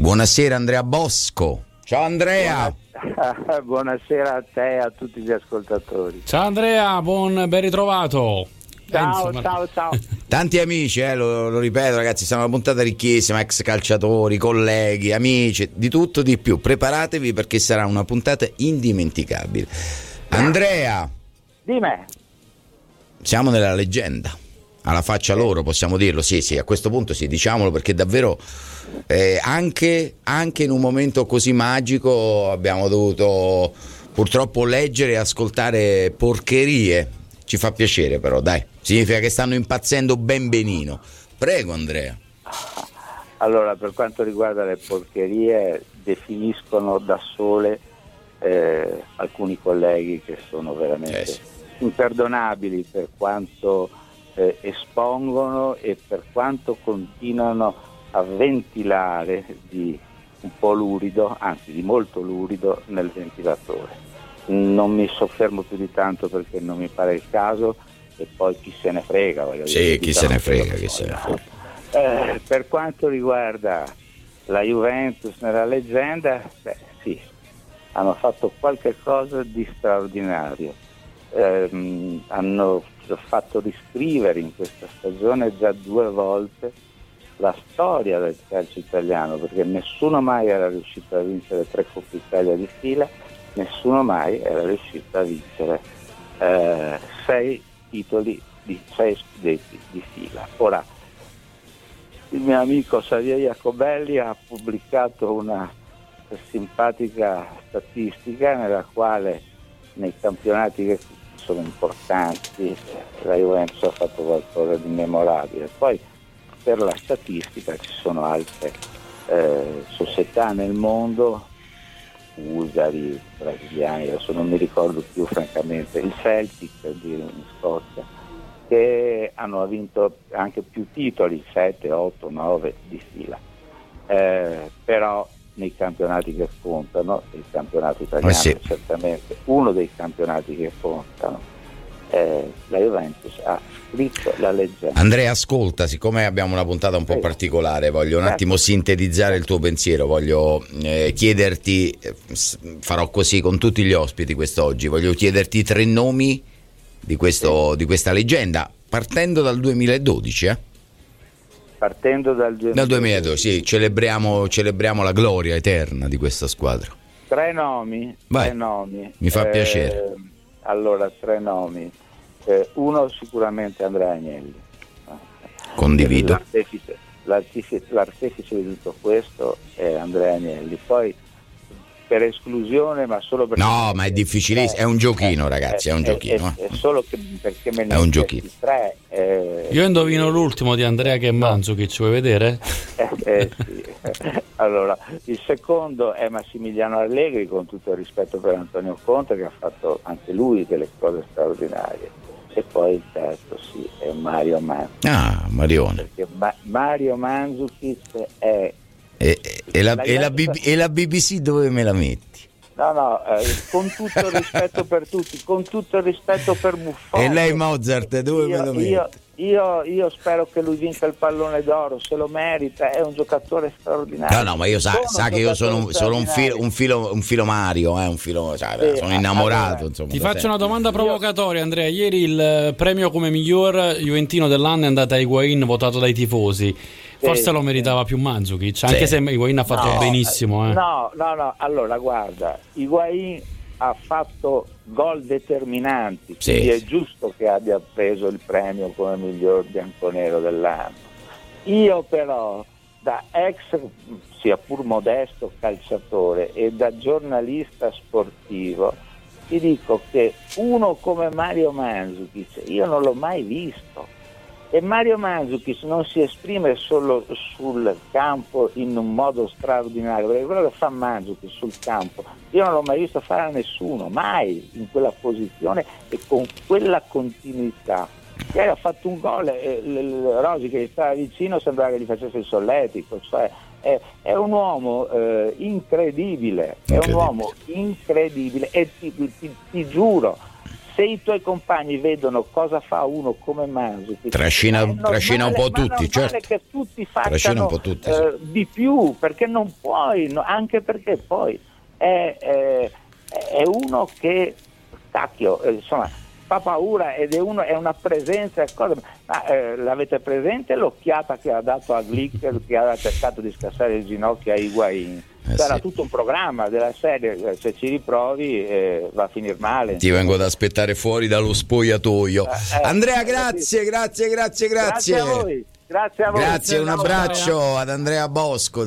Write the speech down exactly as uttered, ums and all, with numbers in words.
Buonasera Andrea Bosco. Ciao Andrea. Buona... Buonasera a te e a tutti gli ascoltatori. Ciao Andrea, buon ben ritrovato. Ciao, Enso, ciao, ciao. Tanti amici, eh, lo, lo ripeto ragazzi, siamo una puntata ricchissima, ex calciatori, colleghi, amici, di tutto, di più. Preparatevi perché sarà una puntata indimenticabile. Andrea, di me. Siamo nella leggenda, alla faccia loro possiamo dirlo, sì sì, a questo punto sì, diciamolo perché davvero eh, anche, anche in un momento così magico abbiamo dovuto purtroppo leggere e ascoltare porcherie. Ci fa piacere però, dai, significa che stanno impazzendo ben benino. Prego Andrea. Allora, per quanto riguarda le porcherie, definiscono da sole eh, alcuni colleghi che sono veramente eh sì. imperdonabili per quanto eh, espongono e per quanto continuano a ventilare di un po' lurido, anzi di molto lurido nel ventilatore. Non mi soffermo più di tanto perché non mi pare il caso e poi chi se ne frega, voglio sì, dire, chi se ne frega, chi se ne frega. Eh, per quanto riguarda la Juventus nella leggenda, beh, sì, hanno fatto qualche cosa di straordinario, eh, hanno fatto riscrivere in questa stagione già due volte la storia del calcio italiano perché nessuno mai era riuscito a vincere tre Coppe Italia di fila. Nessuno mai era riuscito a vincere eh, sei titoli di sei scudetti di fila. Ora, il mio amico Xavier Jacobelli ha pubblicato una simpatica statistica nella quale nei campionati che sono importanti la Juventus ha fatto qualcosa di memorabile. Poi per la statistica ci sono altre eh, società nel mondo, bulgari, brasiliani, adesso non mi ricordo più francamente, il Celtic per dire in Scozia, che hanno vinto anche più titoli, sette, otto, nove di fila, eh, però nei campionati che contano, il campionato italiano eh sì. è certamente uno dei campionati che contano. Eh, la Juventus ha scritto la leggenda. Andrea, ascolta, siccome abbiamo una puntata un po' sì. particolare, voglio un attimo sintetizzare il tuo pensiero, voglio eh, chiederti, eh, farò così con tutti gli ospiti quest'oggi, voglio chiederti tre nomi di, questo, sì. di questa leggenda, partendo dal duemiladodici. Eh? Partendo dal duemiladodici. Dal duemiladodici, sì, celebriamo, celebriamo la gloria eterna di questa squadra. Tre nomi. Vai. Tre nomi. Mi fa eh... piacere. Allora, tre nomi. Eh, uno sicuramente Andrea Agnelli. Condivido. L'artefice, l'artefice, l'artefice di tutto questo è Andrea Agnelli. Poi, per esclusione, ma solo perché... No, ma è difficilissimo. È un giochino, eh, ragazzi, è un giochino. È, è, è solo che, perché me ne è un giochino. Tre, eh, Io indovino l'ultimo di Andrea che è Mandžukić, vuoi vedere? Eh, eh, sì. Allora, il secondo è Massimiliano Allegri, con tutto il rispetto per Antonio Conte, che ha fatto anche lui delle cose straordinarie. E poi il terzo, sì, è Mario Mandžukić. Ah, Marione. Perché Ma- Mario Mandžukić è... E, e, e, la, la e, la B B, e la B B C dove me la metti? No, no, eh, con tutto il rispetto per tutti, con tutto il rispetto per Buffon. E lei Mozart dove io, me lo metti? Io, io, io spero che lui vinca il pallone d'oro, se lo merita, è un giocatore straordinario. No, no, ma io sa, sa che io sono, sono un, filo, un, filo, un filo Mario, eh, un filo, cioè, sì, sono innamorato. Allora, insomma, ti faccio sempre. Una domanda provocatoria, Andrea. Ieri il premio come miglior juventino dell'anno è andato a Higuain, votato dai tifosi. Forse lo meritava più Mandžukić, anche sì. se Higuain ha fatto no, benissimo. Eh. No, no, no, allora guarda, Higuain ha fatto gol determinanti, sì. quindi è giusto che abbia preso il premio come miglior bianconero dell'anno. Io però, da ex, sia pur modesto, calciatore e da giornalista sportivo, ti dico che uno come Mario Mandžukić io non l'ho mai visto. E Mario Mandžukić non si esprime solo sul campo in un modo straordinario, perché quello che fa Mandžukić sul campo io non l'ho mai visto fare a nessuno, mai in quella posizione e con quella continuità. Ieri ha fatto un gol e Rosi che gli stava vicino sembrava che gli facesse il solletico, cioè è, è un uomo eh, incredibile, è incredibile. un uomo incredibile e ti, ti, ti giuro, se i tuoi compagni vedono cosa fa uno come Mandžukić, trascina, trascina un po' tutti, certo, che tutti facciano un po' tutti, eh, sì. di più, perché non puoi, no, anche perché poi è, è, è uno che cacchio, insomma, fa paura, ed è, uno, è una presenza, cosa, ma, eh, l'avete presente l'occhiata che ha dato a Glik, che ha cercato di scassare il ginocchio a Higuain? Eh C'era sì. tutto un programma della serie, se ci riprovi eh, va a finir male. Ti vengo ad aspettare fuori dallo spogliatoio. Eh, eh, Andrea, grazie, sì. grazie, grazie, grazie. Grazie a voi. Grazie a voi. Grazie, un abbraccio ad Andrea Bosco.